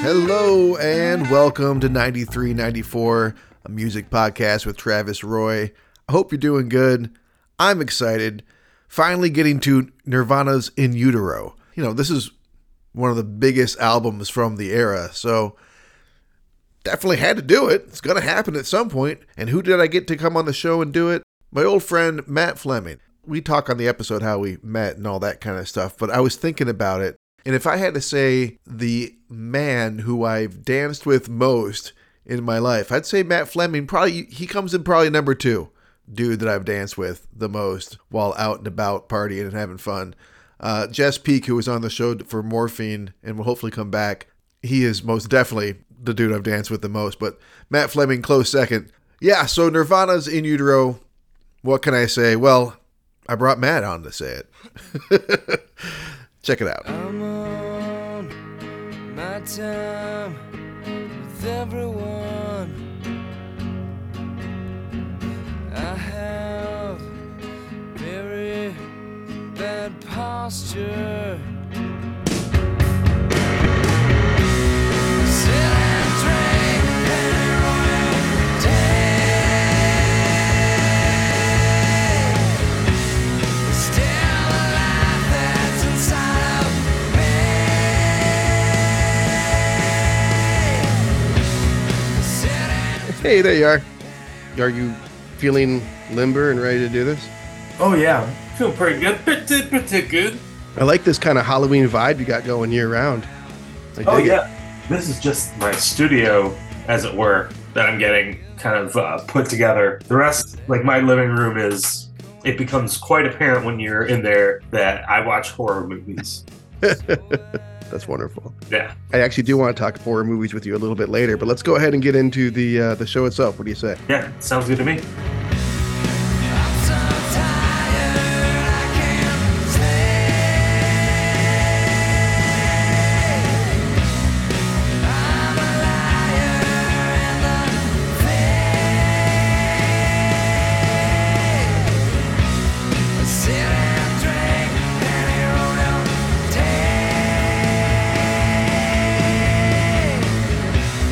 Hello and welcome to 9394, a music podcast with Travis Roy. I hope you're doing good. I'm excited. Finally getting to Nirvana's In Utero. You know, this is one of the biggest albums from the era, so definitely had to do it. It's going to happen at some point. And who did I get to come on the show and do it? My old friend, Matt Fleming. We talk on the episode how we met and all that kind of stuff, but I was thinking about it. And if I had to say the man who I've danced with most in my life, I'd say Matt Fleming. Probably he comes in probably number two dude that I've danced with the most while out and about partying and having fun. Jess Peak, who was on the show for Morphine and will hopefully come back, he is most definitely the dude I've danced with the most, but Matt Fleming, close second. Yeah, so Nirvana's In Utero. What can I say? Well, I brought Matt on to say it. Check it out. I'm on my time with everyone. I have very bad posture. Hey, there you are. Are you feeling limber and ready to do this? Oh, yeah. I feel pretty good. Pretty good. I like this kind of Halloween vibe you got going year-round. Oh, yeah. This is just my studio, as it were, that I'm getting kind of put together. The rest, like my living room is, it becomes quite apparent when you're in there that I watch horror movies. That's wonderful. Yeah. I actually do want to talk horror movies with you a little bit later, but let's go ahead and get into the show itself. What do you say? Yeah, sounds good to me.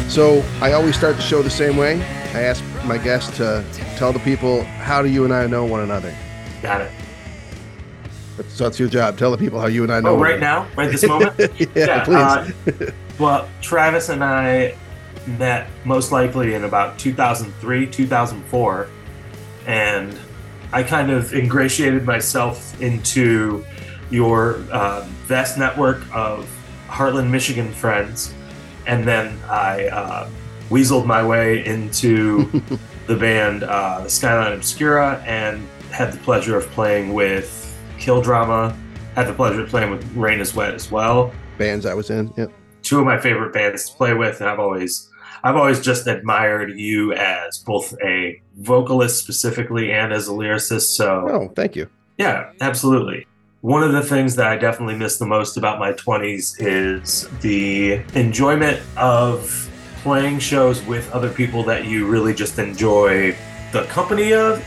So I always start the show the same way. I ask my guests to tell the people, how do you and I know one another? Got it. So that's your job. Tell the people how you and I know one another. Now? Right this moment? Yeah, please. Well, Travis and I met most likely in about 2003, 2004. And I kind of ingratiated myself into your vast network of Heartland, Michigan friends. And then I weaseled my way into the band Skyline Obscura and had the pleasure of playing with Kill Drama, had the pleasure of playing with Rain Is Wet as well. Bands I was in, yep. Two of my favorite bands to play with, and I've always just admired you as both a vocalist specifically and as a lyricist. So, oh, thank you. Yeah, absolutely. One of the things that I definitely miss the most about my 20s is the enjoyment of playing shows with other people that you really just enjoy the company of,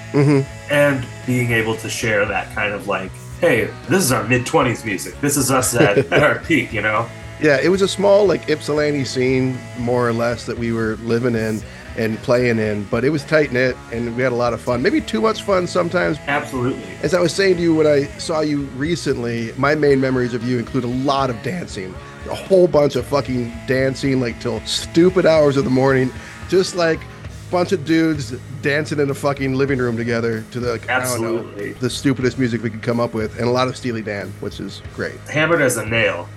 and being able to share that kind of like, hey, this is our mid-20s music. This is us at our peak, you know? Yeah, it was a small like Ypsilanti scene, more or less, that we were living in and playing in, but it was tight-knit and we had a lot of fun. Maybe too much fun sometimes. Absolutely. As I was saying to you when I saw you recently, my main memories of you include a lot of dancing, a whole bunch of fucking dancing, like till stupid hours of the morning, just like a bunch of dudes dancing in a fucking living room together to the, like, absolutely, I don't know, the stupidest music we could come up with, and a lot of Steely Dan, which is great. Hammered as a nail.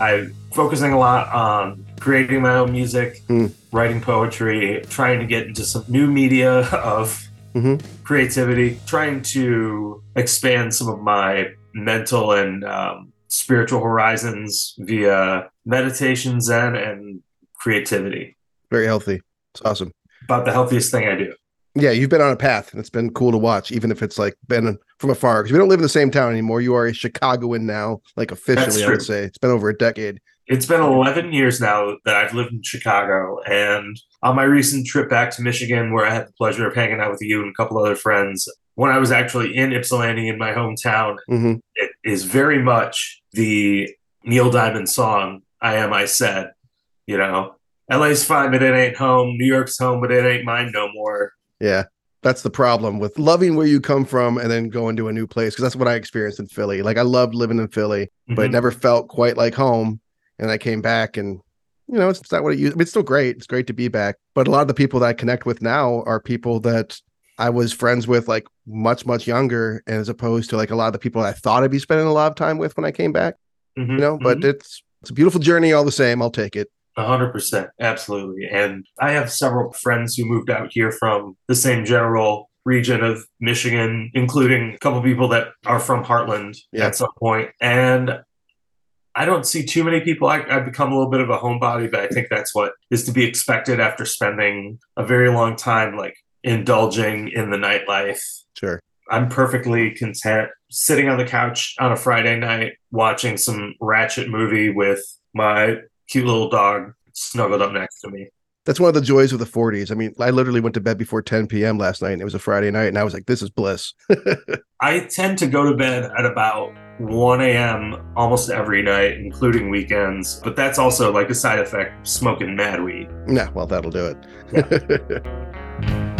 I'm focusing a lot on creating my own music, writing poetry, trying to get into some new media of creativity, trying to expand some of my mental and spiritual horizons via meditation, Zen, and creativity. Very healthy. It's awesome. About the healthiest thing I do. Yeah, you've been on a path, and it's been cool to watch, even if it's like been from afar, because we don't live in the same town anymore. You are a Chicagoan now, like officially, I would say. It's been over a decade. It's been 11 years now that I've lived in Chicago, and on my recent trip back to Michigan, where I had the pleasure of hanging out with you and a couple other friends, when I was actually in Ypsilanti in my hometown, it is very much the Neil Diamond song, I am, I said, you know, LA's fine, but it ain't home. New York's home, but it ain't mine no more. Yeah. That's the problem with loving where you come from and then going to a new place. Cause that's what I experienced in Philly. Like I loved living in Philly, but it never felt quite like home. And I came back and, you know, it's not what it used. I mean, it's still great. It's great to be back. But a lot of the people that I connect with now are people that I was friends with like much, much younger, as opposed to like a lot of the people I thought I'd be spending a lot of time with when I came back, you know, but it's a beautiful journey all the same. I'll take it. 100%. Absolutely. And I have several friends who moved out here from the same general region of Michigan, including a couple people that are from Heartland at some point. And I don't see too many people. I've become a little bit of a homebody, but I think that's what is to be expected after spending a very long time, like indulging in the nightlife. Sure. I'm perfectly content sitting on the couch on a Friday night, watching some ratchet movie with my cute little dog snuggled up next to me. That's one of the joys of the 40s. I mean, I literally went to bed before 10 p.m. last night, and it was a Friday night, and I was like, this is bliss. I tend to go to bed at about 1 a.m. almost every night, including weekends. But that's also like a side effect, smoking mad weed. Yeah, well, that'll do it. Yeah.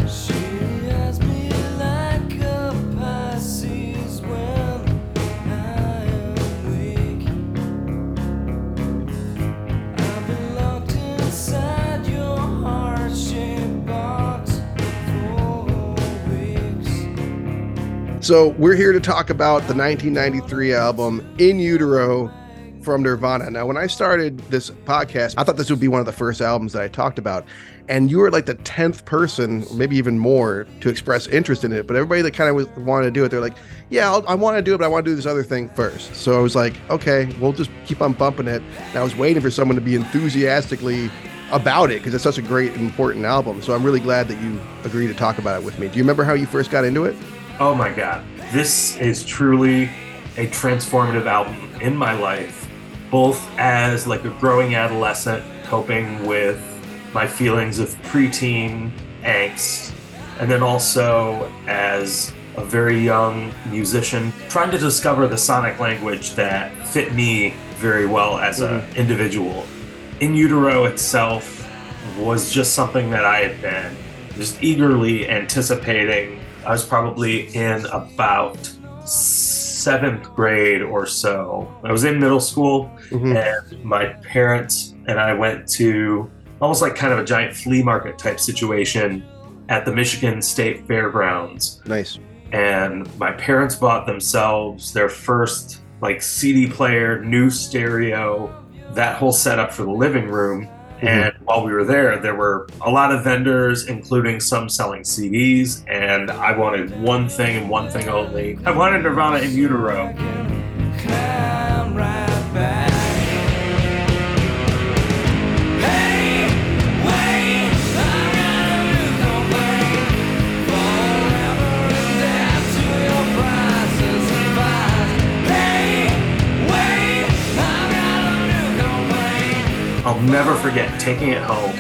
So we're here to talk about the 1993 album In Utero from Nirvana. Now, when I started this podcast, I thought this would be one of the first albums that I talked about. And you were like the 10th person, maybe even more, to express interest in it. But everybody that kind of wanted to do it, they're like, yeah, I want to do it, but I want to do this other thing first. So I was like, okay, we'll just keep on bumping it. And I was waiting for someone to be enthusiastically about it because it's such a great and important album. So I'm really glad that you agreed to talk about it with me. Do you remember how you first got into it? Oh my God, this is truly a transformative album in my life, both as like a growing adolescent coping with my feelings of preteen angst, and then also as a very young musician trying to discover the sonic language that fit me very well as an individual. In Utero itself was just something that I had been just eagerly anticipating. I was probably in about 7th grade or so. I was in middle school and my parents and I went to almost like kind of a giant flea market type situation at the Michigan State Fairgrounds. Nice. And my parents bought themselves their first like CD player, new stereo, that whole setup for the living room. And while we were there, there were a lot of vendors, including some selling CDs. And I wanted one thing and one thing only. I wanted Nirvana In Utero. I'll never forget taking it home,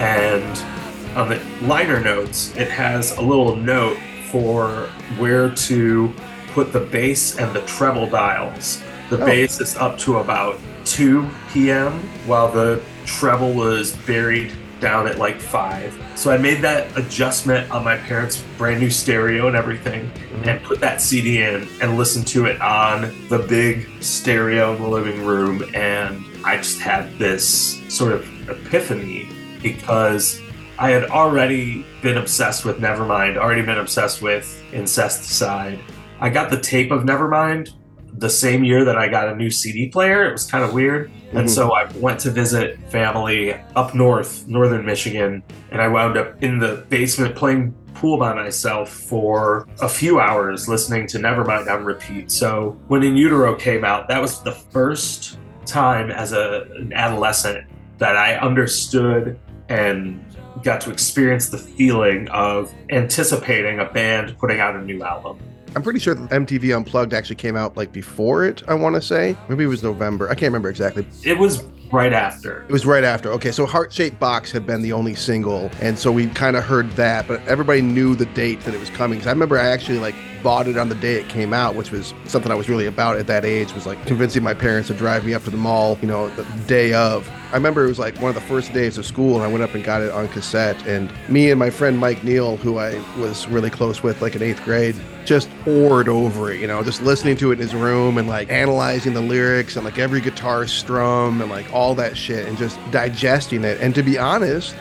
and on the liner notes, it has a little note for where to put the bass and the treble dials. The bass is up to about 2 p.m., while the treble was buried down at like 5. So I made that adjustment on my parents' brand new stereo and everything, and put that CD in and listened to it on the big stereo in the living room, and I just had this sort of epiphany because I had already been obsessed with Nevermind, already been obsessed with Incesticide. I got the tape of Nevermind the same year that I got a new CD player. It was kind of weird. And so I went to visit family up north, northern Michigan, and I wound up in the basement playing pool by myself for a few hours listening to Nevermind on repeat. So when In Utero came out, that was the first time as an adolescent that I understood and got to experience the feeling of anticipating a band putting out a new album. I'm pretty sure that MTV Unplugged actually came out like before it, I want to say. Maybe it was November. I can't remember exactly. It was right after. It was right after. Okay, so Heart Shaped Box had been the only single, and so we kind of heard that, but everybody knew the date that it was coming. Because I remember I actually like bought it on the day it came out, which was something I was really about at that age, was like convincing my parents to drive me up to the mall, you know, the day of. I remember it was like one of the first days of school, and I went up and got it on cassette, and me and my friend Mike Neal, who I was really close with like in 8th grade, just poured over it, you know, just listening to it in his room and like analyzing the lyrics and like every guitar strum and like all that shit and just digesting it. And to be honest,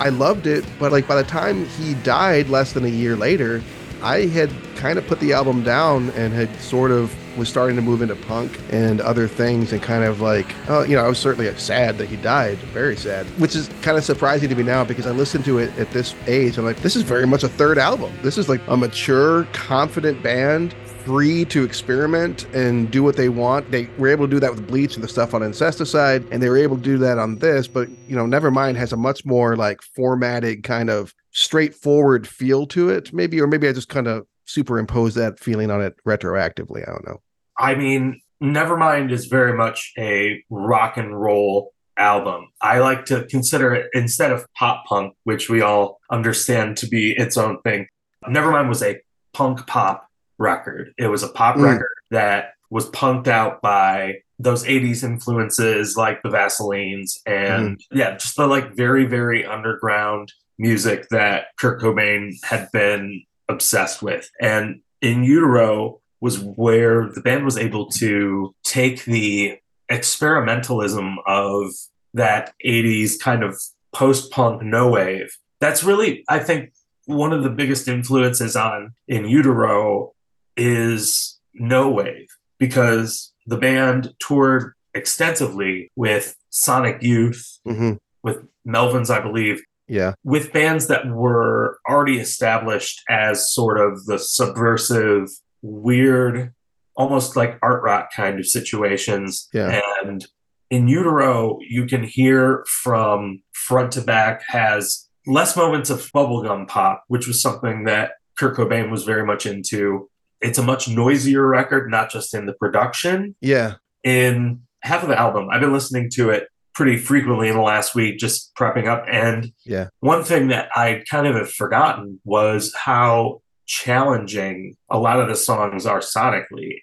I loved it, but like by the time he died less than a year later, I had kind of put the album down and had sort of was starting to move into punk and other things, and kind of like, oh, you know, I was certainly sad that he died, very sad, which is kind of surprising to me now because I listen to it at this age. I'm like, this is very much a third album. This is like a mature, confident band, free to experiment and do what they want. They were able to do that with Bleach and the stuff on Incesticide, and they were able to do that on this, but, you know, Nevermind has a much more like formatted kind of straightforward feel to it, maybe, or maybe I just kind of superimpose that feeling on it retroactively. I don't know. I mean, Nevermind is very much a rock and roll album. I like to consider it, instead of pop punk, which we all understand to be its own thing, Nevermind was a punk pop record. It was a pop record that was punked out by those 80s influences like the Vaseline's and yeah, just the like very, very underground music that Kurt Cobain had been obsessed with. And In Utero was where the band was able to take the experimentalism of that 80s kind of post-punk no wave. That's really, I think, one of the biggest influences on In Utero is no wave, because the band toured extensively with Sonic Youth, with Melvins, I believe. Yeah. With bands that were already established as sort of the subversive, weird, almost like art rock kind of situations. Yeah. And In Utero, you can hear from front to back, has less moments of bubblegum pop, which was something that Kurt Cobain was very much into. It's a much noisier record, not just in the production. Yeah. In half of the album, I've been listening to it pretty frequently in the last week, just prepping up. And yeah, one thing that I kind of have forgotten was how challenging a lot of the songs are sonically.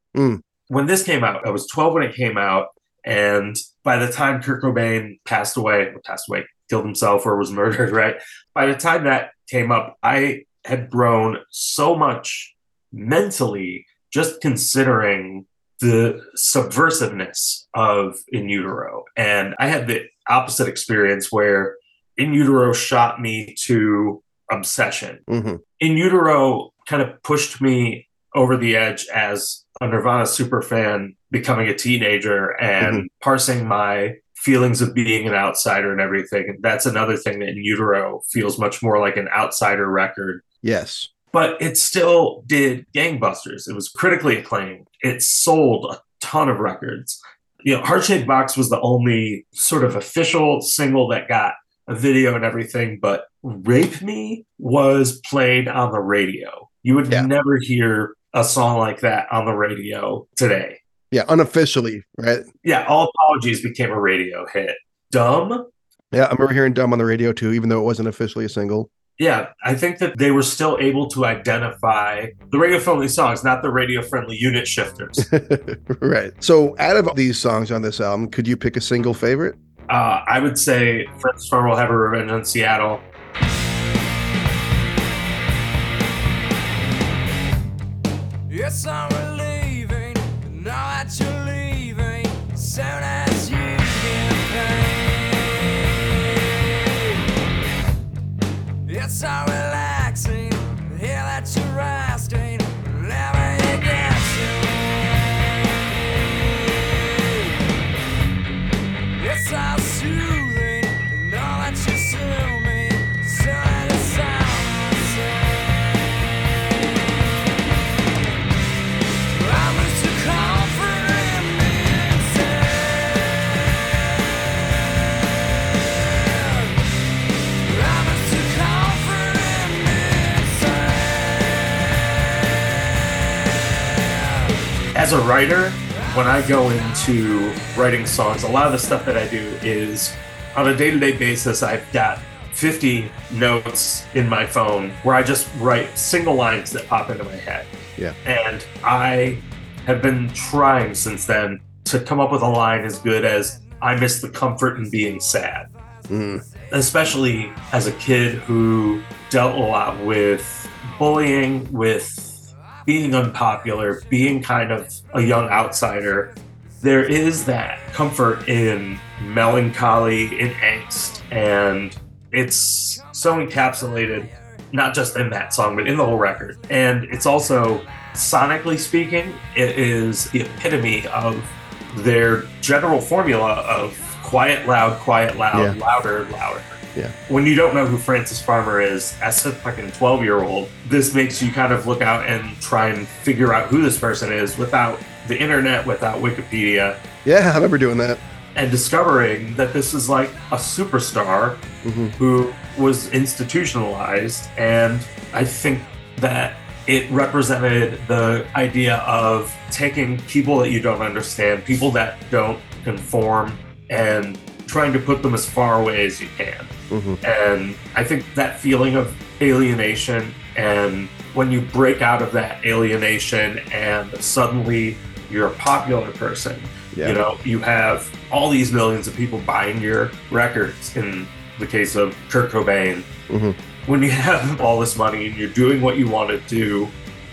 When this came out, I was 12 when it came out. And by the time Kurt Cobain passed away, killed himself or was murdered, right? By the time that came up, I had grown so much mentally just considering the subversiveness of In Utero. And I had the opposite experience where In Utero shot me to obsession. In Utero kind of pushed me over the edge as a Nirvana superfan, becoming a teenager and parsing my feelings of being an outsider and everything. And that's another thing that In Utero feels much more like an outsider record. Yes. But it still did gangbusters. It was critically acclaimed. It sold a ton of records. You know, Heart Shaped Box was the only sort of official single that got a video and everything, but Rape Me was played on the radio. You would never hear a song like that on the radio today. Yeah, unofficially, right? Yeah, All Apologies became a radio hit. Dumb? Yeah, I remember hearing Dumb on the radio too, even though it wasn't officially a single. Yeah, I think that they were still able to identify the radio-friendly songs, not the radio-friendly unit shifters. Right. So out of these songs on this album, could you pick a single favorite? I would say Prince of Darkness will have a revenge on Seattle. Yes, I'm relieving, now that you're leaving, soon as you get paid. It's so relaxing to hear that you're resting whenever you get to me. It's so soothing to know that you soothe me, soon as the sound is seen. I'm just a comfort in the insane. I'm just a comfort. As a writer, when I go into writing songs, a lot of the stuff that I do is on a day-to-day basis, I've got 50 notes in my phone where I just write single lines that pop into my head. Yeah. And I have been trying since then to come up with a line as good as, I miss the comfort in being sad. Mm. Especially as a kid who dealt a lot with bullying, with being unpopular, being kind of a young outsider. There is that comfort in melancholy, in angst, and it's so encapsulated, not just in that song, but in the whole record. And it's also, sonically speaking, it is the epitome of their general formula of quiet, loud, yeah. louder, louder. Yeah. When you don't know who Francis Farmer is as a fucking 12-year-old, this makes you kind of look out and try and figure out who this person is without the internet, without Wikipedia. Yeah, I remember doing that. And discovering that this is like a superstar mm-hmm. who was institutionalized. And I think that it represented the idea of taking people that you don't understand, people that don't conform, and trying to put them as far away as you can. Mm-hmm. And I think that feeling of alienation, and when you break out of that alienation and suddenly you're a popular person, yeah. you know, you have all these millions of people buying your records, in the case of Kurt Cobain. Mm-hmm. When you have all this money and you're doing what you want to do,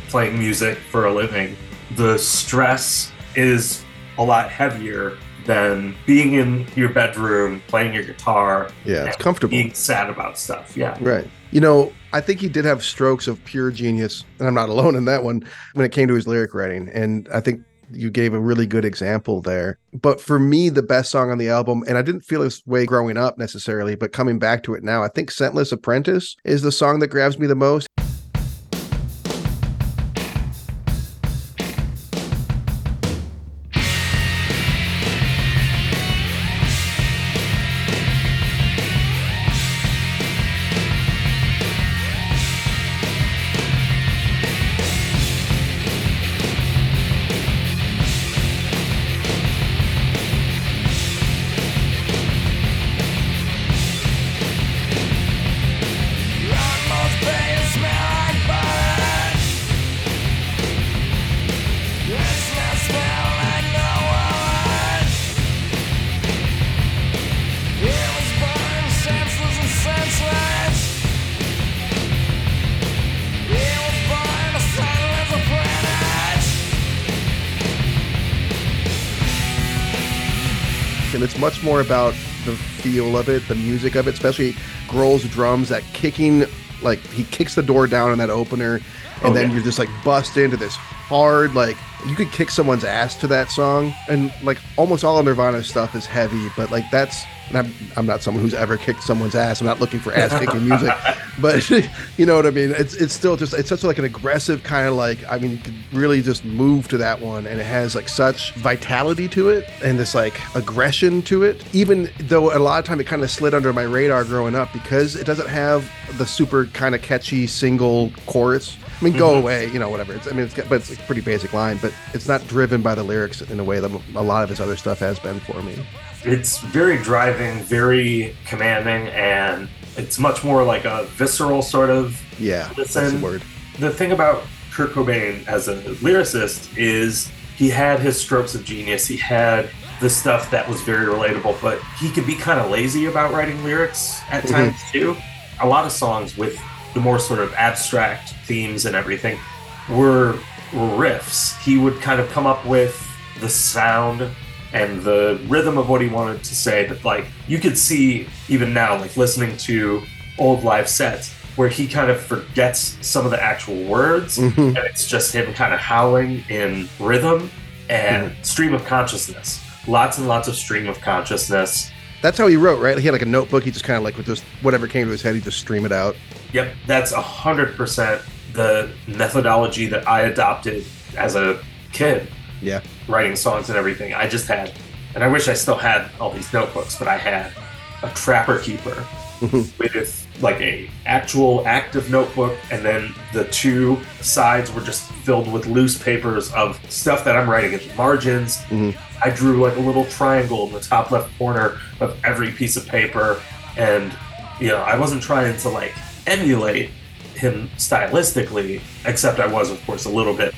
playing music for a living, the stress is a lot heavier than being in your bedroom, playing your guitar. Yeah, it's comfortable. Being sad about stuff, yeah. Right. You know, I think he did have strokes of pure genius, and I'm not alone in that one, when it came to his lyric writing. And I think you gave a really good example there. But for me, the best song on the album, and I didn't feel this way growing up necessarily, but coming back to it now, I think Scentless Apprentice is the song that grabs me the most. Much more about the feel of it, the music of it, especially Grohl's drums, that kicking, like he kicks the door down in that opener, and then you're just like bust into this hard, like you could kick someone's ass to that song. And like almost all of Nirvana's stuff is heavy, but like that's, and I'm not someone who's ever kicked someone's ass. I'm not looking for ass kicking music, but you know what I mean? It's still just, it's such like an aggressive kind of like, I mean, you could really just move to that one, and it has like such vitality to it and this like aggression to it, even though a lot of time it kind of slid under my radar growing up because it doesn't have the super kind of catchy single chorus. I mean, go away, you know, whatever. It's, I mean, it's, but it's a pretty basic line, but it's not driven by the lyrics in a way that a lot of his other stuff has been for me. It's very driving, very commanding, and it's much more like a visceral sort of listen. That's the word. The thing about Kurt Cobain as a lyricist is he had his strokes of genius. He had the stuff that was very relatable, but he could be kind of lazy about writing lyrics at times too. A lot of songs with the more sort of abstract themes and everything were riffs. He would kind of come up with the sound and the rhythm of what he wanted to say, but like you could see even now, like listening to old live sets where he kind of forgets some of the actual words and it's just him kind of howling in rhythm and stream of consciousness, lots and lots of stream of consciousness. That's how he wrote, right? He had like a notebook. He just kind of like, with just whatever came to his head, he just stream it out. Yep. That's 100% the methodology that I adopted as a kid. Yeah. Writing songs and everything. I just had, and I wish I still had all these notebooks, but I had a Trapper Keeper with like a actual active notebook, and then the two sides were just filled with loose papers of stuff that I'm writing at the margins. I drew like a little triangle in the top left corner of every piece of paper, and You know, I wasn't trying to like emulate him stylistically, except I was, of course, a little bit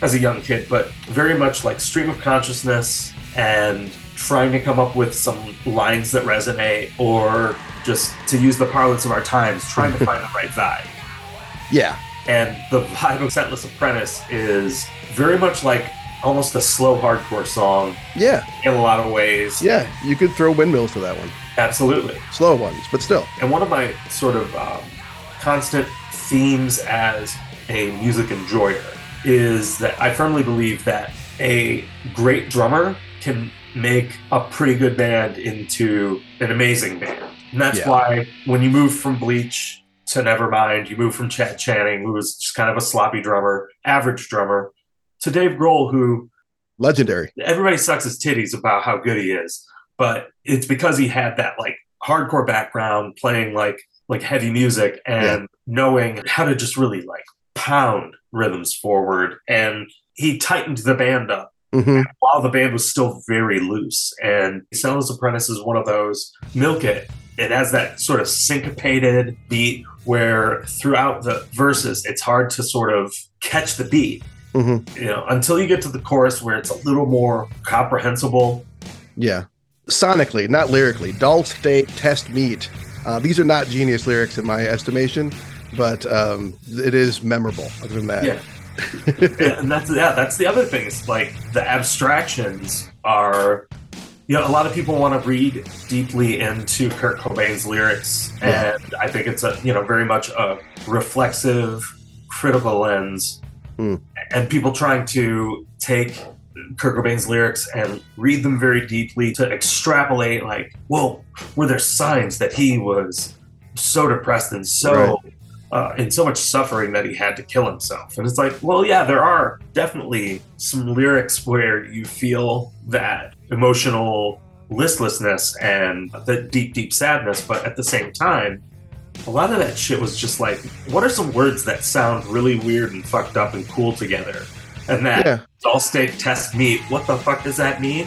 as a young kid, but very much like stream of consciousness and trying to come up with some lines that resonate, or just to use the parlance of our times, trying to find the right vibe. Yeah. And the vibe of Scentless Apprentice is very much like almost a slow hardcore song. Yeah. In a lot of ways. Yeah, you could throw windmills to that one. Absolutely. Slow ones, but still. And one of my sort of constant themes as a music enjoyer is that I firmly believe that a great drummer can make a pretty good band into an amazing band. And that's why when you move from Bleach to Nevermind, you move from Chad Channing, who was just kind of a sloppy drummer, average drummer, to Dave Grohl, who... Legendary. Everybody sucks his titties about how good he is, but it's because he had that like hardcore background playing like heavy music and knowing how to just really like pound rhythms forward. And he tightened the band up while the band was still very loose. And Scentless Apprentice is one of those. Milk It. It has that sort of syncopated beat where throughout the verses, it's hard to sort of catch the beat, you know, until you get to the chorus where it's a little more comprehensible. Yeah. Sonically, not lyrically. Dull state, test meat. These are not genius lyrics in my estimation, but it is memorable other than that. Yeah. And that's the other thing. It's like the abstractions are, you know, a lot of people want to read deeply into Kurt Cobain's lyrics. And I think it's a, you know, very much a reflexive, critical lens. And people trying to take Kurt Cobain's lyrics and read them very deeply to extrapolate, like, whoa, were there signs that he was so depressed and so in so much suffering that he had to kill himself? And it's like, well, yeah, there are definitely some lyrics where you feel that emotional listlessness and that deep, deep sadness. But at the same time, a lot of that shit was just like, what are some words that sound really weird and fucked up and cool together? And that all steak test meat. What the fuck does that mean?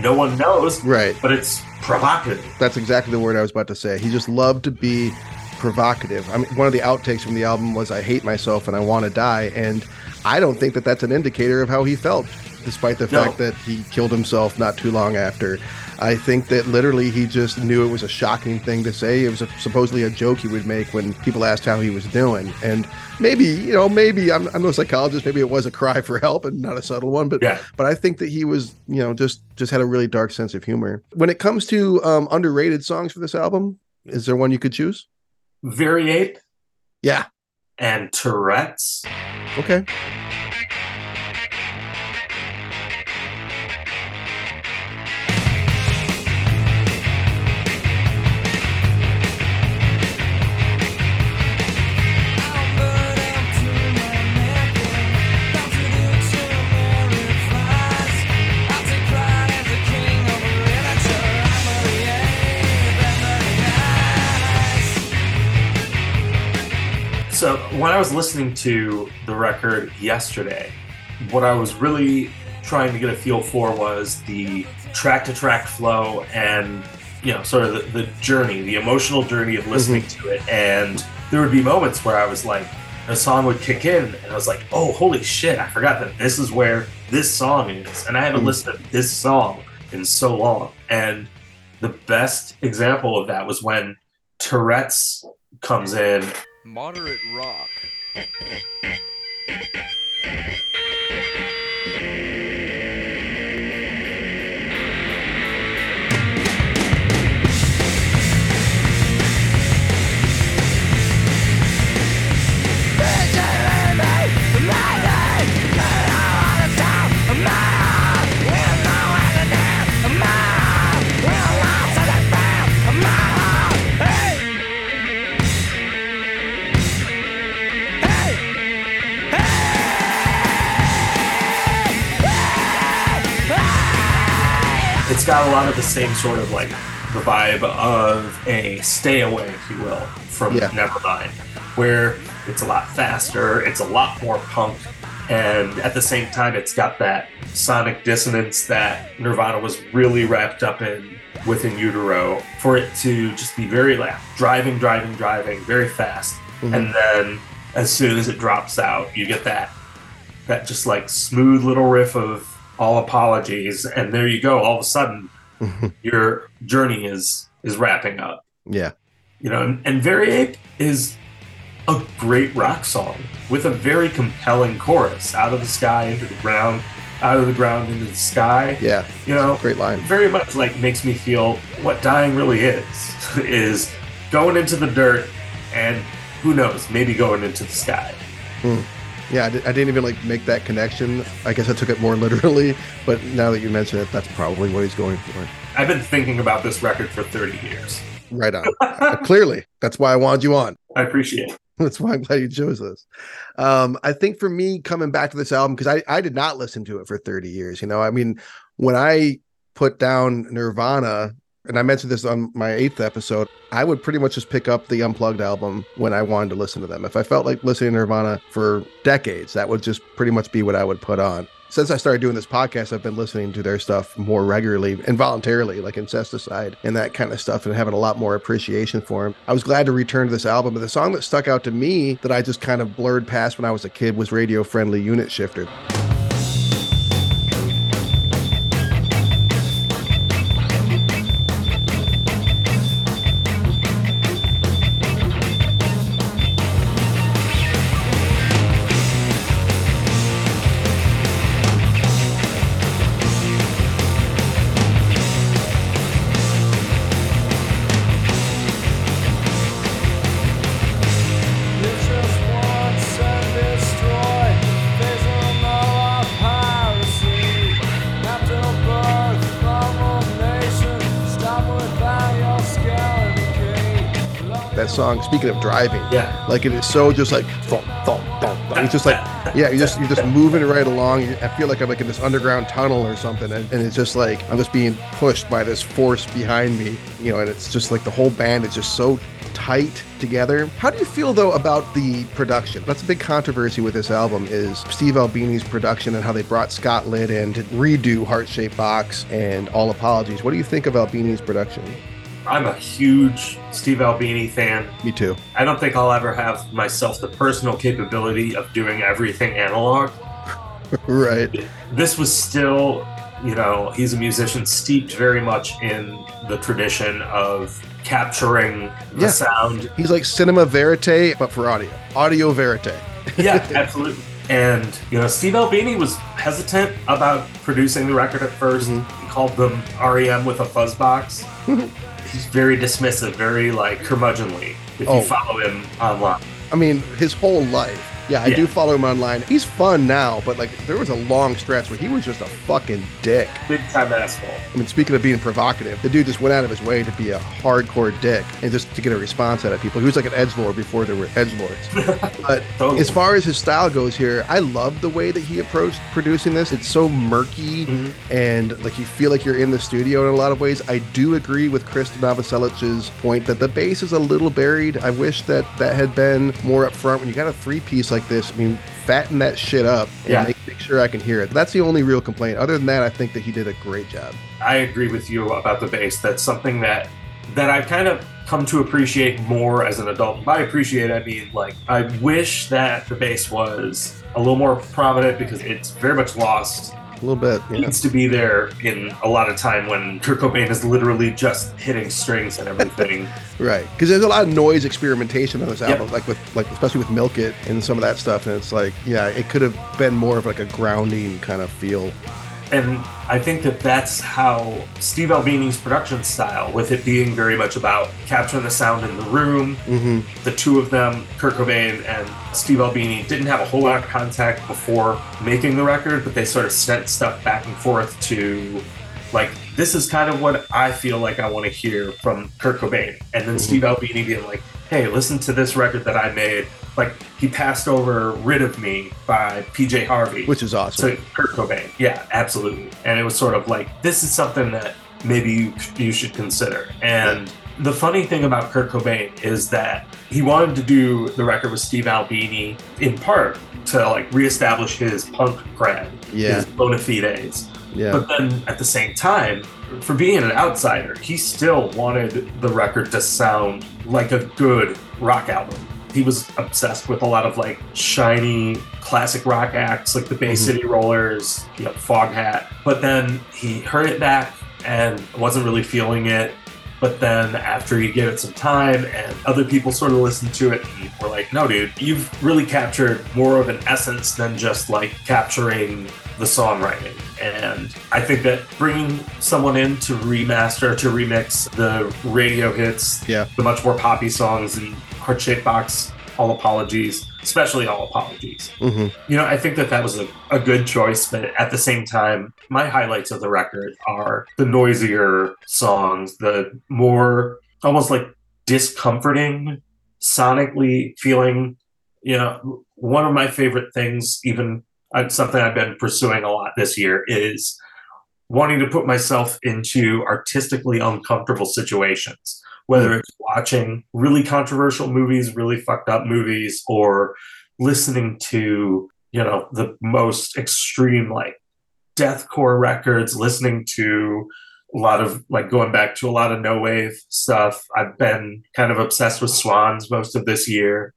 No one knows. Right. But it's provocative. That's exactly the word I was about to say. He just loved to be provocative. I mean, one of the outtakes from the album was I Hate Myself and I Want to Die. And I don't think that that's an indicator of how he felt, despite the fact that he killed himself not too long after. I think that literally he just knew it was a shocking thing to say. It was supposedly a joke he would make when people asked how he was doing. And maybe, you know, maybe I'm no psychologist. Maybe it was a cry for help and not a subtle one. But but I think that he was, you know, just had a really dark sense of humor. When it comes to underrated songs for this album, is there one you could choose? Very Ape. Yeah. And Tourette's. Okay. So when I was listening to the record yesterday, what I was really trying to get a feel for was the track-to-track flow and, you know, sort of the journey, the emotional journey of listening to it. And there would be moments where I was like, a song would kick in and I was like, oh, holy shit, I forgot that this is where this song is. And I haven't listened to this song in so long. And the best example of that was when Tourette's comes in. Moderate rock. It's got a lot of the same sort of like the vibe of a stay away, if you will, from Nevermind, where it's a lot faster, it's a lot more punk, And at the same time, it's got that sonic dissonance that Nirvana was really wrapped up in with In Utero, for it to just be very loud, driving, very fast. Mm-hmm. And then as soon as it drops out, you get that just like smooth little riff of All Apologies. And there you go. All of a sudden, your journey is wrapping up. Yeah. You know, and Very Ape is a great rock song with a very compelling chorus. Out of the sky into the ground, out of the ground into the sky. Yeah, you know, great line. Very much like makes me feel what dying really is going into the dirt and who knows, maybe going into the sky. Hmm. Yeah, I didn't even like make that connection. I guess I took it more literally, but now that you mention it, that's probably what he's going for. I've been thinking about this record for 30 years. Right on. Clearly, that's why I wanted you on. I appreciate it. That's why I'm glad you chose this. I think for me, coming back to this album, because I did not listen to it for 30 years. You know, I mean, when I put down Nirvana, and I mentioned this on my 8th episode, I would pretty much just pick up the Unplugged album when I wanted to listen to them. If I felt like listening to Nirvana for decades, that would just pretty much be what I would put on. Since I started doing this podcast, I've been listening to their stuff more regularly and voluntarily, like Incesticide and that kind of stuff, and having a lot more appreciation for them. I was glad to return to this album, but the song that stuck out to me that I just kind of blurred past when I was a kid was Radio Friendly Unit Shifter. Song, speaking of driving, yeah, like it is so just like thump, thump, thump, thump. It's just like, yeah, you're just moving right along. I feel like I'm like in this underground tunnel or something, and it's just like I'm just being pushed by this force behind me, you know. And it's just like the whole band is just so tight together. How do you feel though about the production? That's a big controversy with this album, is Steve Albini's production and how they brought Scott Litt in to redo Heart Shaped Box and All Apologies. What do you think of Albini's production? I'm a huge Steve Albini fan. Me too. I don't think I'll ever have myself the personal capability of doing everything analog. Right. This was still, you know, he's a musician steeped very much in the tradition of capturing the sound. He's like cinema verite, but for audio. Audio verite. Yeah, absolutely. And, you know, Steve Albini was hesitant about producing the record at first. Mm-hmm. He called them REM with a fuzz box. He's very dismissive, very like curmudgeonly, if you follow him online. I mean, his whole life. Yeah, I do follow him online. He's fun now, but like there was a long stretch where he was just a fucking dick. Big time asshole. I mean, speaking of being provocative, the dude just went out of his way to be a hardcore dick and just to get a response out of people. He was like an edgelord before there were edgelords. But totally. As far as his style goes here, I love the way that he approached producing this. It's so murky, mm-hmm. and like you feel like you're in the studio in a lot of ways. I do agree with Chris Novoselich's point that the bass is a little buried. I wish that had been more up front. When you got a three-piece like this, I mean, fatten that shit up and make sure I can hear it. That's the only real complaint. Other than that, I think that he did a great job. I agree with you about the bass. That's something that I've kind of come to appreciate more as an adult. By appreciate, I mean, like, I wish that the bass was a little more prominent because it's very much lost. A little bit. It needs to be there in a lot of time when Kurt Cobain is literally just hitting strings and everything. Right. Because there's a lot of noise experimentation on this album, like especially with Milk It and some of that stuff. And it's like, yeah, it could have been more of like a grounding kind of feel. And I think that that's how Steve Albini's production style, with it being very much about capturing the sound in the room, mm-hmm. the two of them, Kurt Cobain and Steve Albini, didn't have a whole lot of contact before making the record, but they sort of sent stuff back and forth to, like, this is kind of what I feel like I want to hear from Kurt Cobain. And then mm-hmm. Steve Albini being like, hey, listen to this record that I made. Like, he passed over Rid of Me by PJ Harvey. Which is awesome. To Kurt Cobain. Yeah, absolutely. And it was sort of like, this is something that maybe you should consider. And The funny thing about Kurt Cobain is that he wanted to do the record with Steve Albini in part to like reestablish his punk cred, his bona fides. Yeah. But then at the same time, for being an outsider, he still wanted the record to sound like a good rock album. He was obsessed with a lot of like shiny classic rock acts like the Bay City Rollers, Foghat. But then he heard it back and wasn't really feeling it. But then after he gave it some time and other people sort of listened to it and were like, no, dude, you've really captured more of an essence than just like capturing the songwriting. And I think that bringing someone in to remaster, to remix the radio hits, the much more poppy songs and Heart Shaped Box, All Apologies, especially All Apologies. I think that was a good choice, but at the same time, my highlights of the record are the noisier songs, the more almost like discomforting, sonically feeling. One of my favorite things, even something I've been pursuing a lot this year, is wanting to put myself into artistically uncomfortable situations. Whether it's watching really controversial movies, really fucked up movies, or listening to, the most extreme, like, deathcore records, listening to a lot of, like, going back to a lot of No Wave stuff. I've been kind of obsessed with Swans most of this year.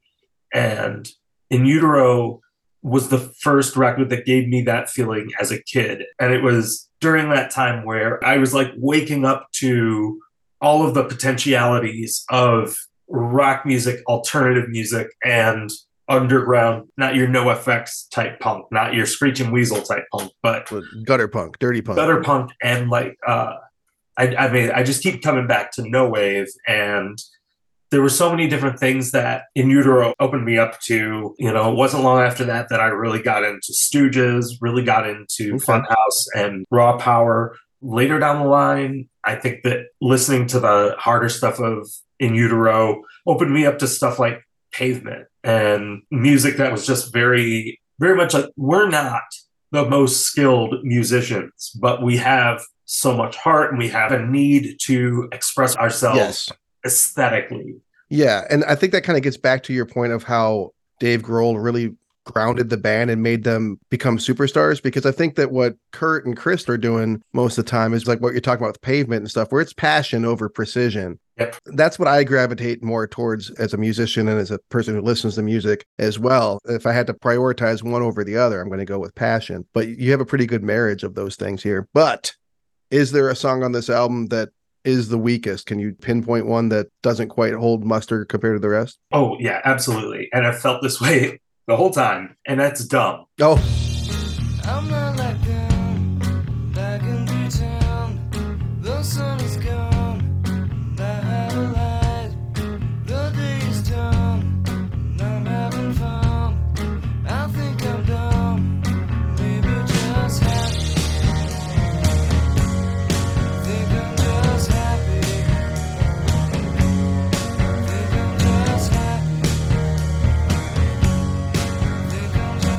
And In Utero was the first record that gave me that feeling as a kid. And it was during that time where I was, like, waking up to all of the potentialities of rock music, alternative music, and underground, not your NoFX type punk, not your Screeching Weasel type punk, but gutter punk, dirty punk. Gutter punk. And like, I just keep coming back to No Wave. And there were so many different things that In Utero opened me up to. It wasn't long after that I really got into Stooges, really got into Funhouse and Raw Power. Later down the line, I think that listening to the harder stuff of In Utero opened me up to stuff like Pavement and music that was just very, very much like, we're not the most skilled musicians, but we have so much heart and we have a need to express ourselves aesthetically. Yeah. And I think that kind of gets back to your point of how Dave Grohl really grounded the band and made them become superstars, because I think that what Kurt and Chris are doing most of the time is like what you're talking about with Pavement and stuff, where it's passion over precision. Yep. That's what I gravitate more towards as a musician and as a person who listens to music as well. If I had to prioritize one over the other, I'm going to go with passion. But you have a pretty good marriage of those things here. But is there a song on this album that is the weakest? Can you pinpoint one that doesn't quite hold mustard compared to the rest? Oh, yeah, absolutely. And I felt this way the whole time, and that's Dumb. Oh. I'm not like them, back in the town. The sun is gone, I have a light. The day is done, I'm having fun. I think I'm dumb, maybe just happy. Think I'm just happy.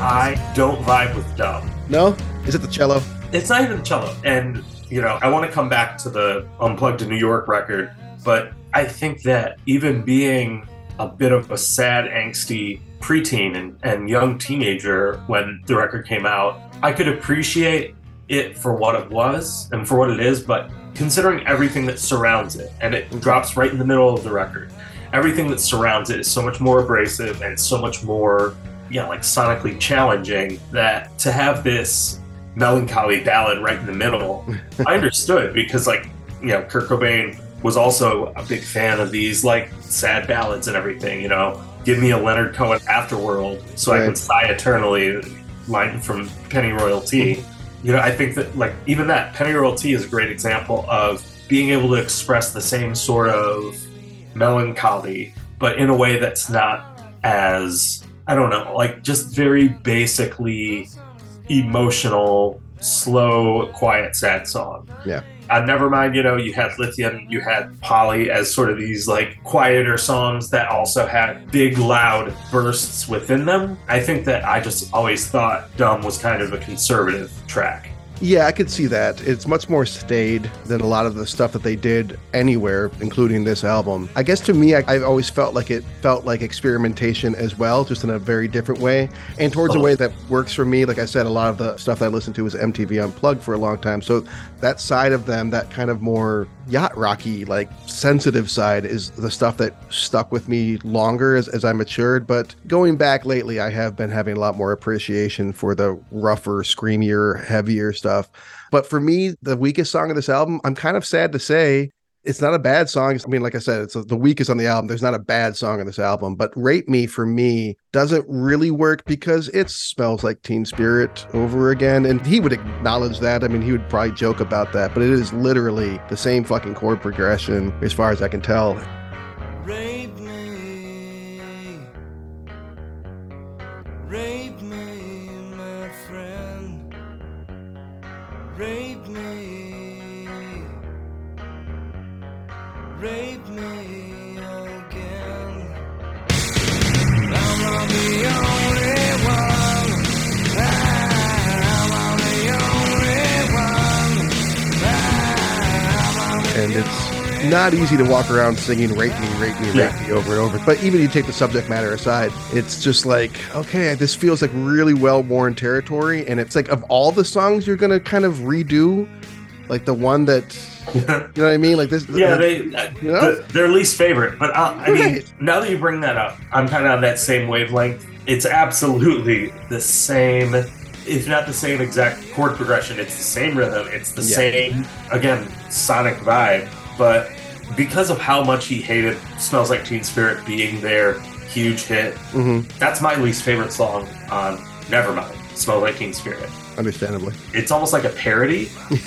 I don't vibe with Dumb. No? Is it the cello? It's not even the cello. And, I want to come back to the Unplugged in New York record, but I think that even being a bit of a sad, angsty preteen and young teenager when the record came out, I could appreciate it for what it was and for what it is, but considering everything that surrounds it, and it drops right in the middle of the record, everything that surrounds it is so much more abrasive and so much more sonically challenging, that to have this melancholy ballad right in the middle, I understood, because Kurt Cobain was also a big fan of these sad ballads and everything, give me a Leonard Cohen Afterworld so I can sigh eternally, line from Penny Royal Tea. I think that even that Penny Royal Tea is a great example of being able to express the same sort of melancholy, but in a way that's not as, I don't know, just very basically emotional, slow, quiet, sad song. Yeah. On Nevermind, you had Lithium, you had Polly as sort of these quieter songs that also had big, loud bursts within them. I think that I just always thought Dumb was kind of a conservative track. Yeah, I could see that. It's much more staid than a lot of the stuff that they did anywhere, including this album. I guess to me, I've always felt like it felt like experimentation as well, just in a very different way. And towards a way that works for me. Like I said, a lot of the stuff that I listened to was MTV Unplugged for a long time. So that side of them, that kind of more yacht rocky, like sensitive side is the stuff that stuck with me longer as I matured. But going back lately, I have been having a lot more appreciation for the rougher, screamier, heavier stuff. But for me, the weakest song of this album, I'm kind of sad to say, it's not a bad song. I mean, like I said, it's the weakest on the album. There's not a bad song on this album, but Rape Me for me doesn't really work because it smells like Teen Spirit over again. And he would acknowledge that. I mean, he would probably joke about that, but it is literally the same fucking chord progression as far as I can tell. Rape me. Rape me, my friend. Rape me. Rape me again. I'm not the only one. And it's not easy to walk around singing rape me, rape me, rape me over and over. But even if you take the subject matter aside, it's just like, okay, this feels like really well-worn territory. And it's like, of all the songs you're going to kind of redo, like the one that... You know what I mean? Like this. Yeah, their least favorite. But I mean, now that you bring that up, I'm kind of on that same wavelength. It's absolutely the same, if not the same exact chord progression. It's the same rhythm. It's the same, again, sonic vibe. But because of how much he hated Smells Like Teen Spirit being their huge hit, that's my least favorite song on Nevermind, Smells Like Teen Spirit. Understandably. It's almost like a parody from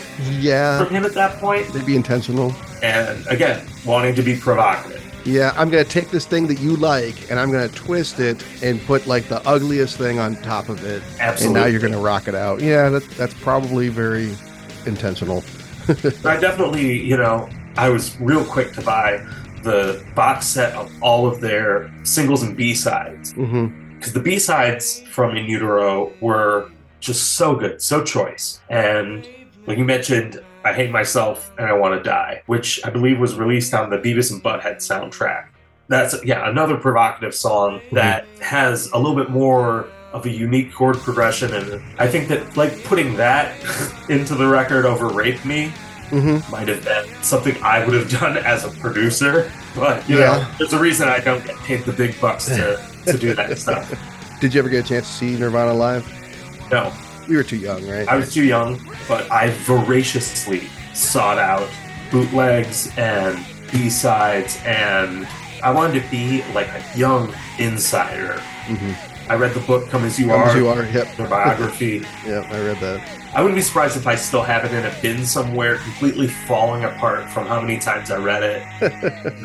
him at that point. They'd be intentional. And again, wanting to be provocative. Yeah, I'm going to take this thing that you like and I'm going to twist it and put like the ugliest thing on top of it. Absolutely. And now you're going to rock it out. Yeah, that's probably very intentional. I definitely, I was real quick to buy the box set of all of their singles and B-sides. Because the B-sides from In Utero were... just so good, so choice. And when you mentioned I Hate Myself and I Want to Die, which I believe was released on the Beavis and Butthead soundtrack. That's, another provocative song that has a little bit more of a unique chord progression. And I think that, like, putting that into the record over Rape Me might have been something I would have done as a producer. But, you know, there's a reason I don't get paid the big bucks to do that stuff. Did you ever get a chance to see Nirvana live? No. We were too young, right? I was too young, but I voraciously sought out bootlegs and B-sides, and I wanted to be like a young insider. I read the book, Come As You Are. Come As You Are, yep. Their biography. Yep, I read that. I wouldn't be surprised if I still have it in a bin somewhere, completely falling apart from how many times I read it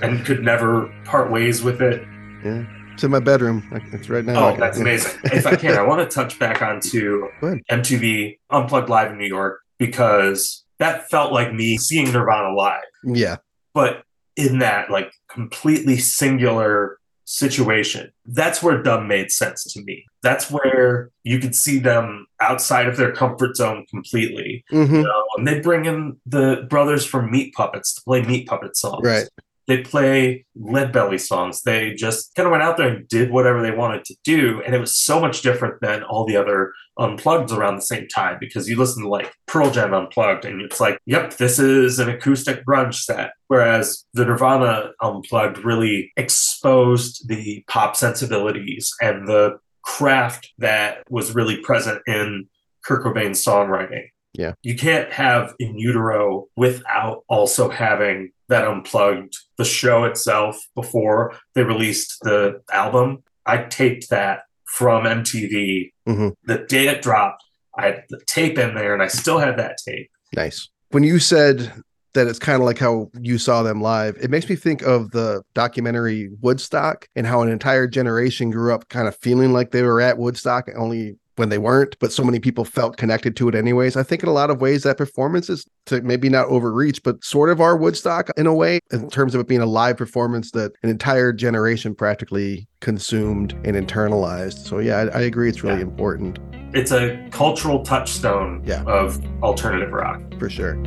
and could never part ways with it. Yeah. It's in my bedroom. It's right now. Oh, that's amazing. If I can, I want to touch back onto MTV Unplugged Live in New York, because that felt like me seeing Nirvana live. Yeah. But in that, like, completely singular situation, that's where Dumb made sense to me. That's where you could see them outside of their comfort zone completely. And they bring in the brothers from Meat Puppets to play Meat Puppet songs. Right. They play Leadbelly songs. They just kind of went out there and did whatever they wanted to do. And it was so much different than all the other Unpluggeds around the same time, because you listen to like Pearl Jam Unplugged and it's like, yep, this is an acoustic grunge set. Whereas the Nirvana Unplugged really exposed the pop sensibilities and the craft that was really present in Kurt Cobain's songwriting. Yeah. You can't have In Utero without also having that Unplugged, the show itself before they released the album. I taped that from MTV. The day it dropped, I had the tape in there and I still had that tape. Nice. When you said that it's kind of like how you saw them live, it makes me think of the documentary Woodstock and how an entire generation grew up kind of feeling like they were at Woodstock, only when they weren't, but so many people felt connected to it anyways. I think in a lot of ways that performance is, to maybe not overreach, but sort of our Woodstock in a way, in terms of it being a live performance that an entire generation practically consumed and internalized. So yeah, I agree. It's really important. it's a cultural touchstone of alternative rock. For sure.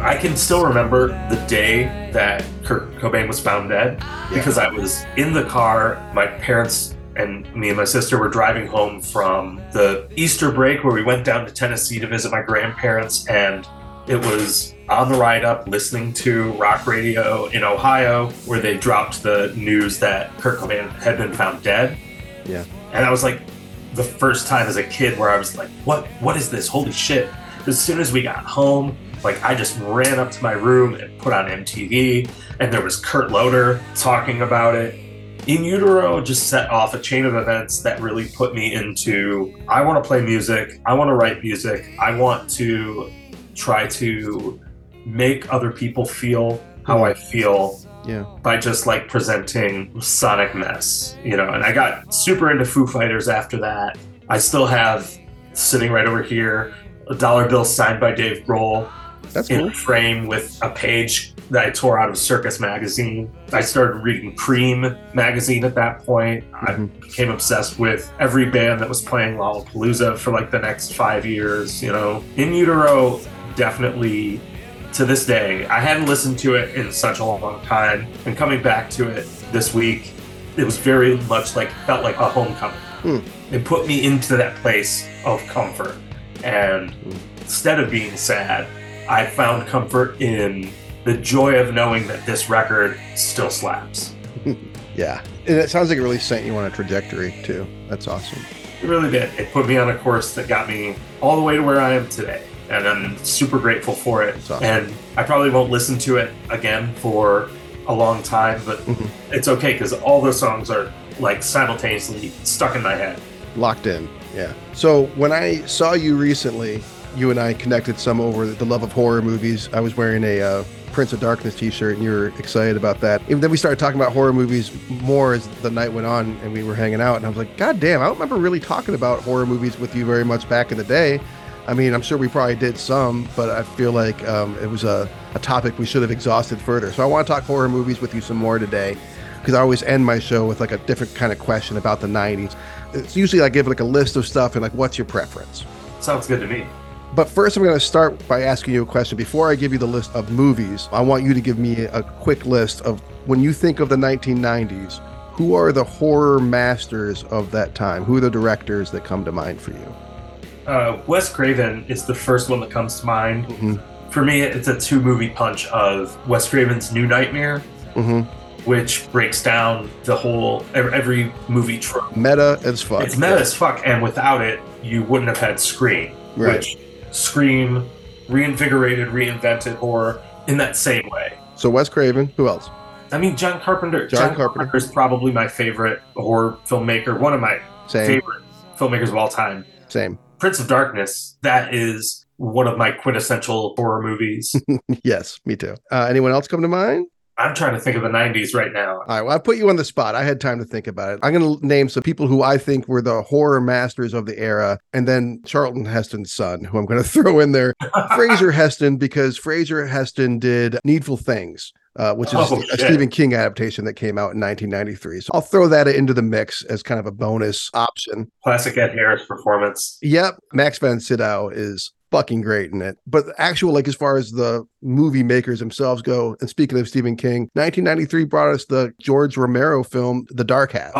I can still remember the day that Kurt Cobain was found dead because I was in the car. My parents and me and my sister were driving home from the Easter break where we went down to Tennessee to visit my grandparents. And it was on the ride up listening to rock radio in Ohio where they dropped the news that Kurt Cobain had been found dead. Yeah. And I was like, the first time as a kid where I was like, what is this? Holy shit. As soon as we got home, like, I just ran up to my room and put on MTV, and there was Kurt Loder talking about it. In Utero just set off a chain of events that really put me into, I want to play music, I want to write music, I want to try to make other people feel how I feel by just, like, presenting sonic mess, you know? And I got super into Foo Fighters after that. I still have, sitting right over here, a dollar bill signed by Dave Grohl. That's cool. In a frame with a page that I tore out of Circus magazine. I started reading Cream magazine at that point. Mm-hmm. I became obsessed with every band that was playing Lollapalooza for like the next 5 years, you know. In Utero, definitely to this day, I hadn't listened to it in such a long time. And coming back to it this week, it was very much like, felt like a homecoming. It put me into that place of comfort. And instead of being sad, I found comfort in the joy of knowing that this record still slaps. Yeah. And it sounds like it really sent you on a trajectory, too. That's awesome. It really did. It put me on a course that got me all the way to where I am today. And I'm super grateful for it. Awesome. And I probably won't listen to it again for a long time, but it's okay because all those songs are like simultaneously stuck in my head. Locked in. Yeah. So when I saw you recently, you and I connected some over the love of horror movies. I was wearing a Prince of Darkness t-shirt and you were excited about that. And then we started talking about horror movies more as the night went on and we were hanging out. And I was like, God damn, I don't remember really talking about horror movies with you very much back in the day. I mean, I'm sure we probably did some, but I feel like it was a topic we should have exhausted further. So I want to talk horror movies with you some more today. Because I always end my show with like a different kind of question about the 90s. It's usually I give like a list of stuff and like, what's your preference? Sounds good to me. But first, I'm going to start by asking you a question. Before I give you the list of movies, I want you to give me a quick list of when you think of the 1990s, who are the horror masters of that time? Who are the directors that come to mind for you? Wes Craven is the first one that comes to mind. Mm-hmm. For me, it's a two-movie punch of Wes Craven's New Nightmare. Mm-hmm. Which breaks down the whole, every movie trope. Meta as fuck. It's meta as fuck, and without it, you wouldn't have had Scream. Right. Which Scream reinvigorated, reinvented horror in that same way. So Wes Craven, who else? I mean, John Carpenter. John Carpenter is probably my favorite horror filmmaker, one of my favorite filmmakers of all time. Same. Prince of Darkness, that is one of my quintessential horror movies. Yes, me too. Anyone else come to mind? I'm trying to think of the 90s right now. All right, well, I put you on the spot. I had time to think about it. I'm going to name some people who I think were the horror masters of the era, and then Charlton Heston's son, who I'm going to throw in there. Fraser Heston, because Fraser Heston did Needful Things, which is a Stephen King adaptation that came out in 1993. So I'll throw that into the mix as kind of a bonus option. Classic Ed Harris performance. Yep. Max von Sydow is fucking great in it. But actual, like, as far as the movie makers themselves go, and speaking of Stephen King, 1993 brought us the George Romero film The Dark Half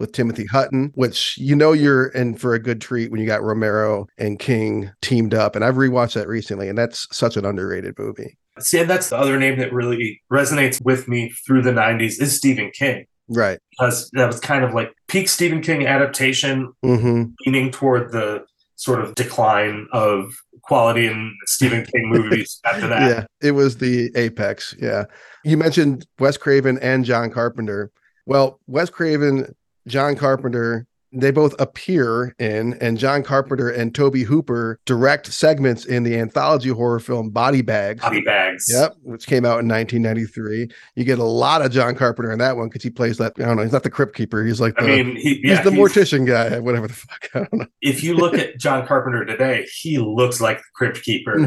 with Timothy Hutton, which, you know, you're in for a good treat when you got Romero and King teamed up. And I've rewatched that recently, and that's such an underrated movie. See, and that's the other name that really resonates with me through the 90s is Stephen King. Right. Because that was kind of like peak Stephen King adaptation, leaning toward the sort of decline of quality in Stephen King movies after that. Yeah, it was the apex. Yeah. You mentioned Wes Craven and John Carpenter. Well, Wes Craven, John Carpenter, they both appear in, and John Carpenter and Tobe Hooper direct segments in the anthology horror film Body Bags. Body Bags. Yep, which came out in 1993. You get a lot of John Carpenter in that one because he plays that, I don't know, he's not the crypt keeper. He's like, he's the mortician guy, whatever the fuck. I don't know. If you look at John Carpenter today, he looks like the crypt keeper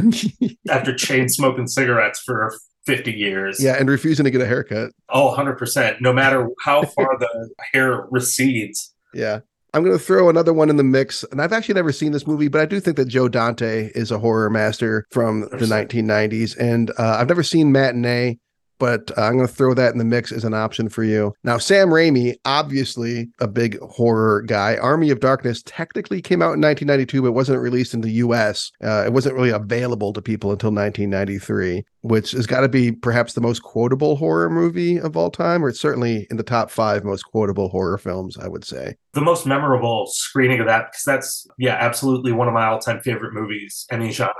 after chain smoking cigarettes for 50 years. Yeah, and refusing to get a haircut. Oh, 100%. No matter how far the hair recedes. Yeah. I'm going to throw another one in the mix, and I've actually never seen this movie, but I do think that Joe Dante is a horror master from the 1990s, and I've never seen Matinee, but I'm going to throw that in the mix as an option for you. Now, Sam Raimi, obviously a big horror guy. Army of Darkness technically came out in 1992, but it wasn't released in the U.S. It wasn't really available to people until 1993, which has got to be perhaps the most quotable horror movie of all time, or it's certainly in the top 5 most quotable horror films, I would say. The most memorable screening of that, because that's, yeah, absolutely one of my all-time favorite movies, any genre.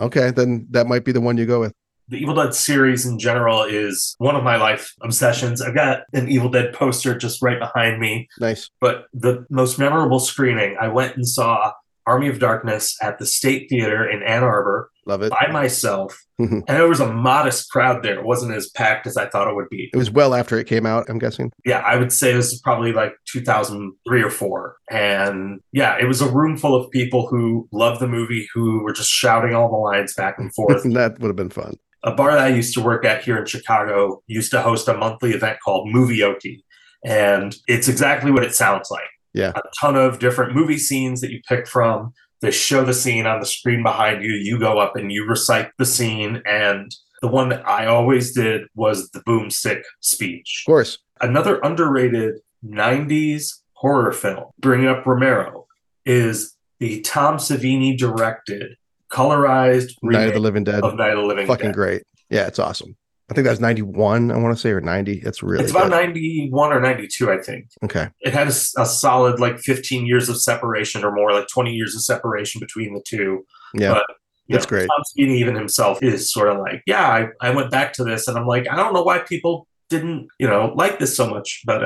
Okay, then that might be the one you go with. The Evil Dead series in general is one of my life obsessions. I've got an Evil Dead poster just right behind me. Nice. But the most memorable screening, I went and saw Army of Darkness at the State Theater in Ann Arbor. Love it. By myself. And there was a modest crowd there. It wasn't as packed as I thought it would be. It was well after it came out, I'm guessing. Yeah, I would say this is probably like 2003 or 4. And yeah, it was a room full of people who loved the movie, who were just shouting all the lines back and forth. That would have been fun. A bar that I used to work at here in Chicago used to host a monthly event called Movioki, and it's exactly what it sounds like. Yeah, a ton of different movie scenes that you pick from. They show the scene on the screen behind you. You go up and you recite the scene. And the one that I always did was the boomstick speech. Of course. Another underrated 90s horror film, bringing up Romero, is the Tom Savini directed colorized Night of the Living Dead. Of Night of the Living Dead. Fucking great. Yeah, it's awesome. I think that was 91, I want to say, or 90. That's really, it's about good. 91 or 92, I think. Okay. It had a solid like 15 years of separation, or more like 20 years of separation between the two. Yeah. But that's great. Tom Savini even himself is sort of like, yeah, I went back to this and I'm like, I don't know why people didn't, like this so much, but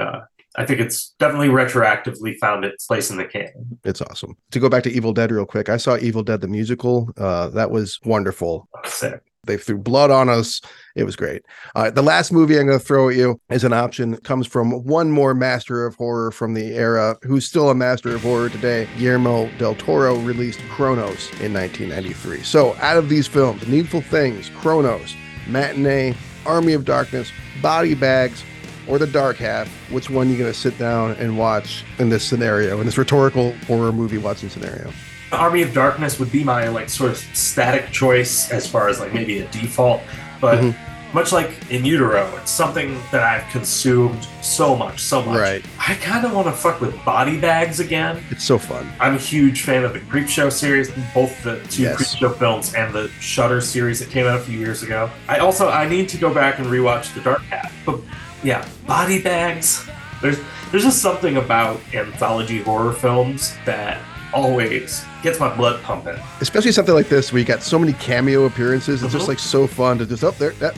I think it's definitely retroactively found its place in the canon. It's awesome. To go back to Evil Dead real quick, I saw Evil Dead the musical. That was wonderful. Sick. They threw blood on us. It was great. The last movie I'm going to throw at you as an option comes from one more master of horror from the era, who's still a master of horror today. Guillermo del Toro released Chronos in 1993. So out of these films, Needful Things, Chronos, Matinee, Army of Darkness, Body Bags, or The Dark Half, which one are you going to sit down and watch in this scenario, in this rhetorical horror movie watching scenario? Army of Darkness would be my sort of static choice as far as maybe a default, but much like In Utero, it's something that I've consumed so much. Right. I kind of want to fuck with Body Bags again. It's so fun. I'm a huge fan of the Creepshow series, both the two Creepshow films and the Shudder series that came out a few years ago. I need to go back and rewatch The Dark Half, but yeah, Body Bags. There's just something about anthology horror films that always gets my blood pumping. Especially something like this where you got so many cameo appearances. It's just so fun to just there's so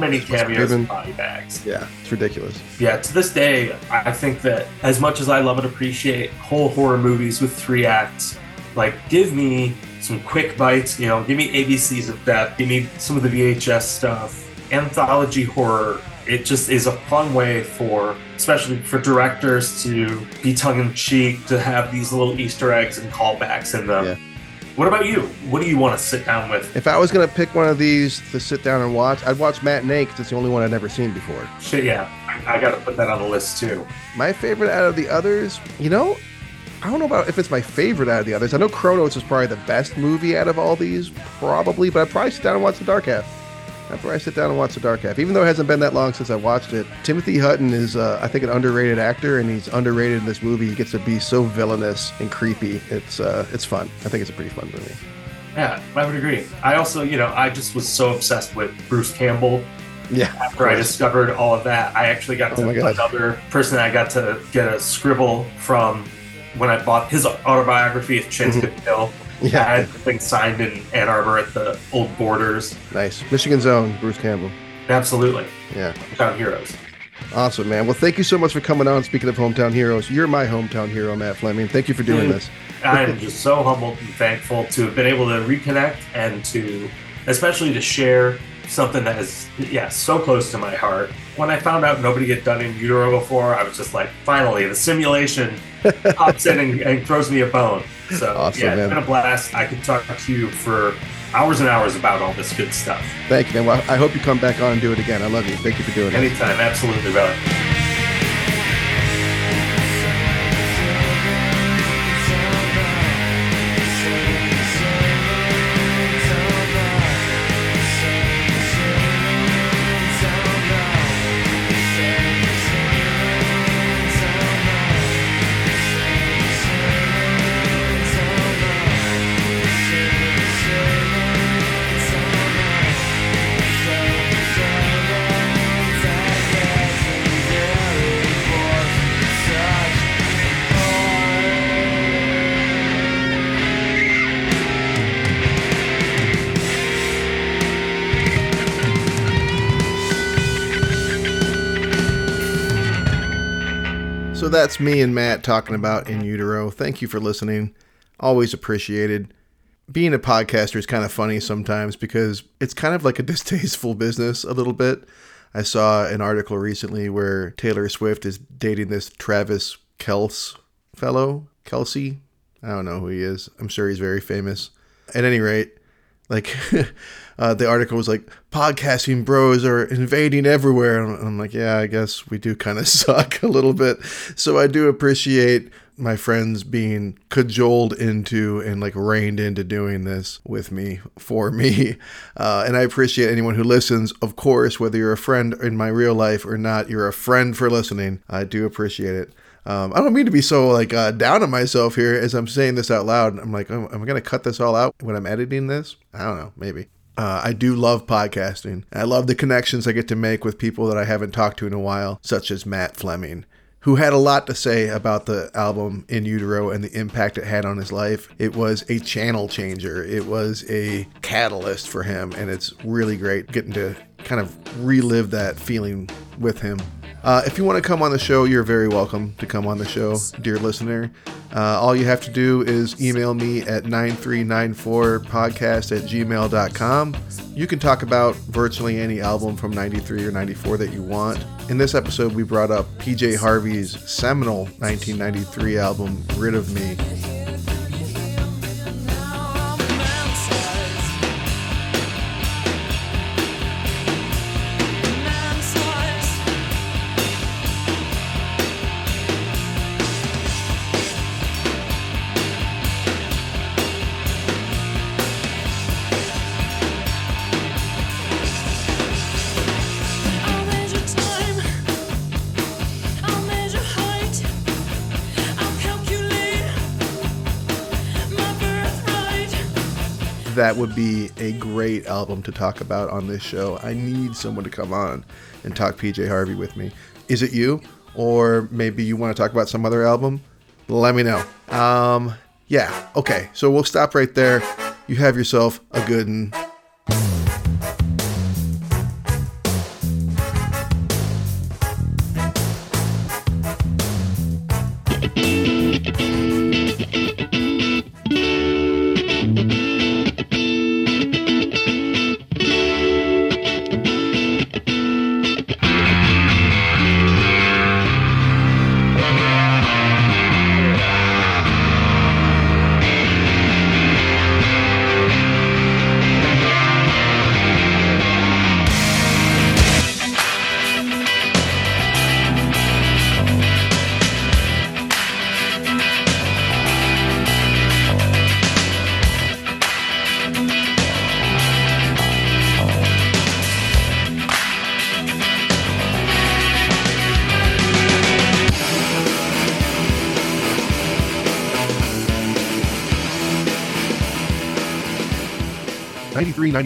many cameos in Body Bags. Yeah, it's ridiculous. Yeah, to this day, I think that as much as I love and appreciate whole horror movies with 3 acts, give me some quick bites, give me ABCs of Death, give me some of the VHS stuff. Anthology horror, it just is a fun way for, especially for directors, to be tongue-in-cheek, to have these little Easter eggs and callbacks in them. Yeah. What about you? What do you want to sit down with? If I was going to pick one of these to sit down and watch, I'd watch Matinee because it's the only one I've never seen before. Shit, yeah. I got to put that on the list, too. My favorite out of the others, I don't know about if it's my favorite out of the others. I know Chronos is probably the best movie out of all these, probably, but I'd probably sit down and watch The Dark Half. After I sit down and watch The Dark Half, even though it hasn't been that long since I watched it, Timothy Hutton is, I think, an underrated actor, and he's underrated in this movie. He gets to be so villainous and creepy. It's fun. I think it's a pretty fun movie. Yeah, I would agree. I also, I just was so obsessed with Bruce Campbell. Yeah. After I discovered all of that, I actually got to another person. I got to get a scribble from when I bought his autobiography of Chinston Hill. Yeah, I had the thing signed in Ann Arbor at the old Borders. Nice. Michigan's own Bruce Campbell. Absolutely. Yeah. Hometown heroes. Awesome, man. Well, thank you so much for coming on. Speaking of hometown heroes, you're my hometown hero, Matt Fleming. Thank you for doing this. I'm just so humbled and thankful to have been able to reconnect and to, especially to share something that is, so close to my heart. When I found out nobody had done In Utero before, I was just like, finally, the simulation pops in and throws me a bone. So, awesome, man. It's been a blast. I could talk to you for hours and hours about all this good stuff. Thank you, man. Well, I hope you come back on and do it again. I love you. Thank you for doing it. Anytime. Absolutely, brother. That's me and Matt talking about In Utero. Thank you for listening. Always appreciated. Being a podcaster is kind of funny sometimes because it's kind of like a distasteful business a little bit. I saw an article recently where Taylor Swift is dating this Travis Kelce. I don't know who he is. I'm sure he's very famous. At any rate, like the article was like, podcasting bros are invading everywhere. And I'm like, yeah, I guess we do kind of suck a little bit. So I do appreciate my friends being cajoled into and like reined into doing this with me, for me. And I appreciate anyone who listens. Of course, whether you're a friend in my real life or not, you're a friend for listening. I do appreciate it. I don't mean to be so like down on myself here as I'm saying this out loud. I'm like, am I going to cut this all out when I'm editing this? I don't know, maybe. I do love podcasting. I love the connections I get to make with people that I haven't talked to in a while, such as Matt Fleming, who had a lot to say about the album In Utero and the impact it had on his life. It was a channel changer. It was a catalyst for him, and it's really great getting to kind of relive that feeling with him. If you want to come on the show, you're very welcome to come on the show, dear listener. All you have to do is email me at 9394podcast@gmail.com. You can talk about virtually any album from 93 or 94 that you want. In this episode, we brought up PJ Harvey's seminal 1993 album, Rid of Me. That would be a great album to talk about on this show. I need someone to come on and talk PJ Harvey with me. Is it you? Or maybe you want to talk about some other album? Let me know. Yeah, okay. So we'll stop right there. You have yourself a good one.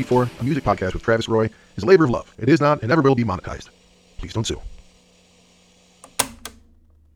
A music podcast with Travis Roy is a labor of love. It is not and never will be monetized. Please don't sue.